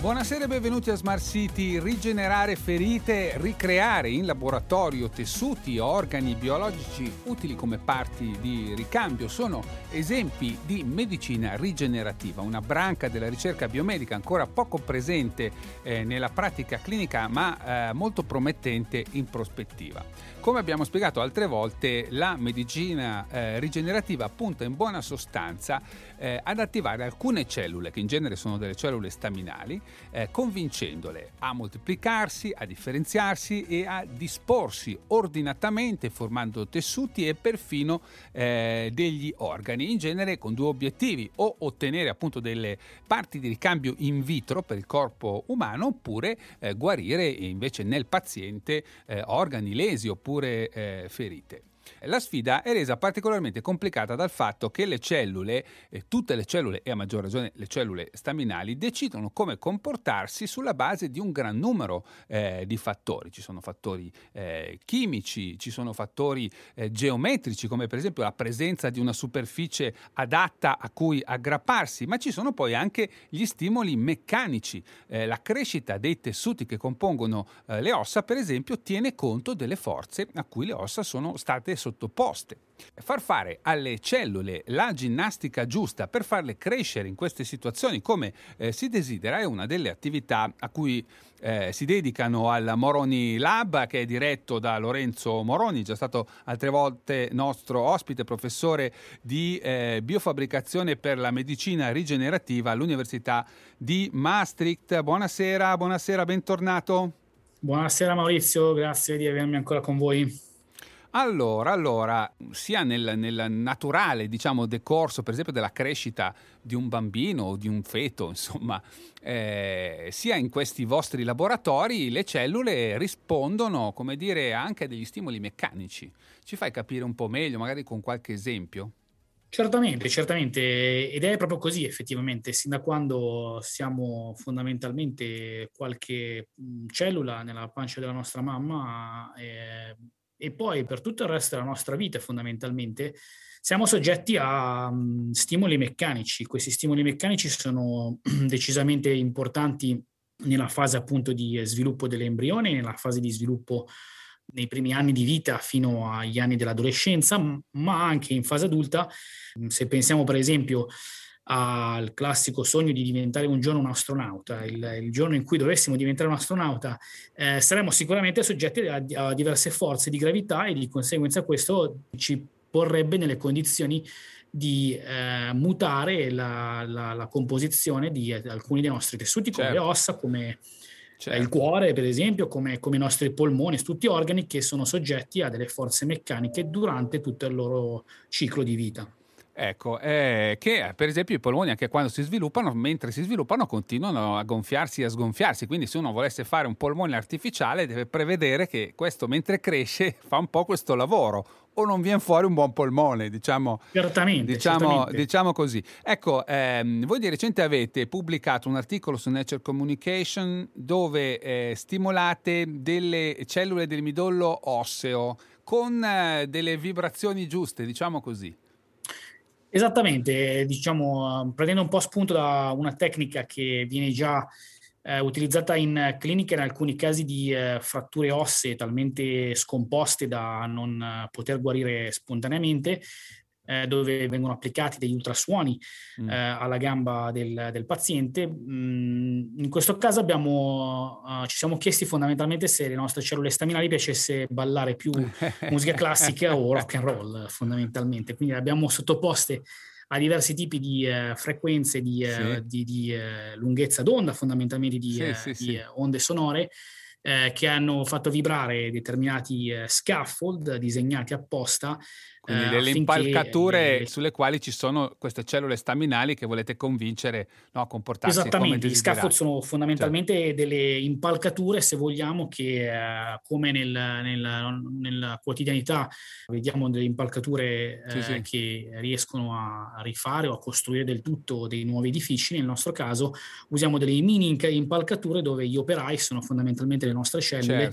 Buonasera e benvenuti a Smart City. Rigenerare ferite, ricreare in laboratorio tessuti, organi biologici utili come parti di ricambio sono esempi di medicina rigenerativa, una branca della ricerca biomedica ancora poco presente nella pratica clinica ma molto promettente in prospettiva. Come abbiamo spiegato altre volte, la medicina rigenerativa punta in buona sostanza ad attivare alcune cellule, che in genere sono delle cellule staminali, convincendole a moltiplicarsi, a differenziarsi e a disporsi ordinatamente, formando tessuti e perfino degli organi, in genere con due obiettivi: o ottenere appunto delle parti di ricambio in vitro per il corpo umano, oppure guarire invece nel paziente organi lesi oppure ferite. La sfida è resa particolarmente complicata dal fatto che le cellule, tutte le cellule e a maggior ragione le cellule staminali, decidono come comportarsi sulla base di un gran numero di fattori. Ci sono fattori chimici, ci sono fattori geometrici, come per esempio la presenza di una superficie adatta a cui aggrapparsi, ma ci sono poi anche gli stimoli meccanici. La crescita dei tessuti che compongono le ossa, per esempio, tiene conto delle forze a cui le ossa sono state sottoposte. Far fare alle cellule la ginnastica giusta per farle crescere in queste situazioni come si desidera è una delle attività a cui si dedicano al Moroni Lab, che è diretto da Lorenzo Moroni, già stato altre volte nostro ospite, professore di biofabbricazione per la medicina rigenerativa all'Università di Maastricht. Buonasera, bentornato. Buonasera Maurizio, grazie di avermi ancora con voi. Allora, sia nel naturale, diciamo, decorso, per esempio, della crescita di un bambino o di un feto, insomma, sia in questi vostri laboratori le cellule rispondono, come dire, anche a degli stimoli meccanici. Ci fai capire un po' meglio, magari con qualche esempio? Certamente, ed è proprio così effettivamente, sin da quando siamo fondamentalmente qualche cellula nella pancia della nostra mamma, e poi per tutto il resto della nostra vita fondamentalmente siamo soggetti a stimoli meccanici. Questi stimoli meccanici sono decisamente importanti nella fase appunto di sviluppo dell'embrione, nella fase di sviluppo nei primi anni di vita fino agli anni dell'adolescenza, ma anche in fase adulta. Se pensiamo per esempio al classico sogno di diventare un giorno un astronauta, il giorno in cui dovessimo diventare un astronauta saremmo sicuramente soggetti a diverse forze di gravità, e di conseguenza questo ci porrebbe nelle condizioni di mutare la composizione di alcuni dei nostri tessuti, come le ossa, come il cuore per esempio, come i nostri polmoni, tutti organi che sono soggetti a delle forze meccaniche durante tutto il loro ciclo di vita. Ecco, che per esempio i polmoni, anche quando si sviluppano, mentre si sviluppano continuano a gonfiarsi e a sgonfiarsi, quindi se uno volesse fare un polmone artificiale deve prevedere che questo, mentre cresce, fa un po' questo lavoro, o non viene fuori un buon polmone, certamente. Diciamo così. Ecco, voi di recente avete pubblicato un articolo su Nature Communications dove stimolate delle cellule del midollo osseo con delle vibrazioni giuste, diciamo così. Esattamente, diciamo, prendendo un po' spunto da una tecnica che viene già utilizzata in clinica in alcuni casi di fratture ossee talmente scomposte da non poter guarire spontaneamente, dove vengono applicati degli ultrasuoni alla gamba del paziente. In questo caso ci siamo chiesti fondamentalmente se le nostre cellule staminali piacesse ballare più musica classica o rock and roll fondamentalmente, quindi le abbiamo sottoposte a diversi tipi di frequenze, di lunghezza d'onda fondamentalmente, di onde sonore che hanno fatto vibrare determinati scaffold disegnati apposta Quindi le impalcature sulle quali ci sono queste cellule staminali che volete convincere, no, a comportarsi come desiderate. Esattamente, gli scaffold sono fondamentalmente delle impalcature, se vogliamo, che come nella quotidianità vediamo delle impalcature che riescono a rifare o a costruire del tutto dei nuovi edifici. Nel nostro caso usiamo delle mini impalcature dove gli operai sono fondamentalmente le nostre cellule,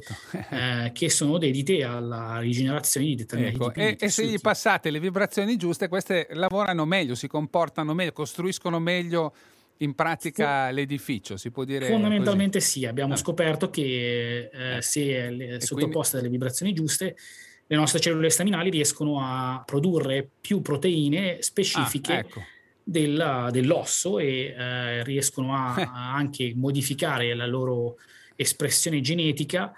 che sono dedite alla rigenerazione di determinati tipi di tessuti. Passate le vibrazioni giuste, queste lavorano meglio, si comportano meglio, costruiscono meglio in pratica l'edificio, si può dire fondamentalmente così. Sì, abbiamo scoperto che se sottoposte alle vibrazioni giuste, le nostre cellule staminali riescono a produrre più proteine specifiche dell'osso e riescono a anche modificare la loro espressione genetica,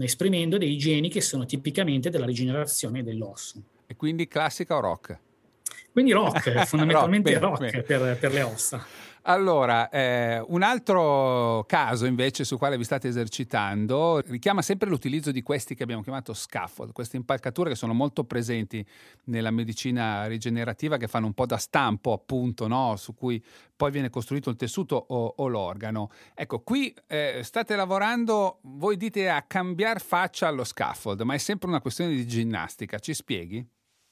esprimendo dei geni che sono tipicamente della rigenerazione dell'osso. E quindi classica o rock? Quindi rock, fondamentalmente rock per le ossa. Allora, un altro caso invece sul quale vi state esercitando richiama sempre l'utilizzo di questi che abbiamo chiamato scaffold, queste impalcature che sono molto presenti nella medicina rigenerativa, che fanno un po' da stampo, appunto, no? Su cui poi viene costruito il tessuto o l'organo. Ecco, qui state lavorando, voi dite, a cambiare faccia allo scaffold, ma è sempre una questione di ginnastica, ci spieghi?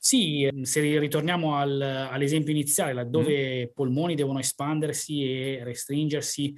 Sì, se ritorniamo all'esempio iniziale, laddove polmoni devono espandersi e restringersi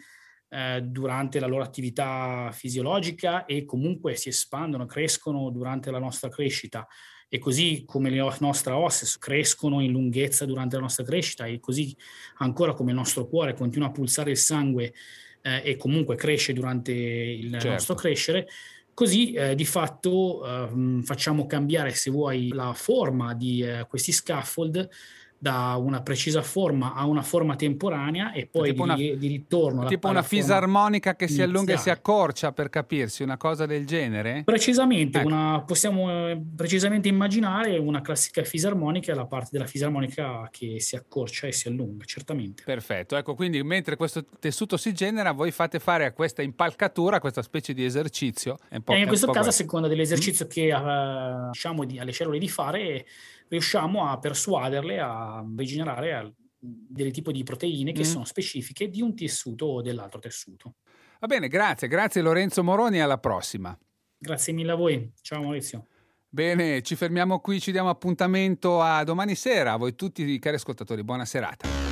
durante la loro attività fisiologica, e comunque si espandono, crescono durante la nostra crescita, e così come le nostre ossa crescono in lunghezza durante la nostra crescita, e così ancora come il nostro cuore continua a pulsare il sangue e comunque cresce durante il nostro crescere. Così di fatto facciamo cambiare, se vuoi, la forma di questi scaffold da una precisa forma a una forma temporanea, e poi di ritorno alla tipo una fisarmonica che iniziale. Si allunga e si accorcia, per capirsi, una cosa del genere? Precisamente, possiamo precisamente immaginare una classica fisarmonica, la parte della fisarmonica che si accorcia e si allunga, certamente. Perfetto, ecco, quindi mentre questo tessuto si genera, voi fate fare a questa impalcatura questa specie di esercizio. In questo caso, a seconda dell'esercizio che diciamo alle cellule di fare, riusciamo a persuaderle a rigenerare dei tipi di proteine che sono specifiche di un tessuto o dell'altro tessuto. Va bene, grazie Lorenzo Moroni, alla prossima. Grazie mille a voi, ciao Maurizio. Bene, ci fermiamo qui, ci diamo appuntamento a domani sera. A voi tutti, cari ascoltatori, buona serata.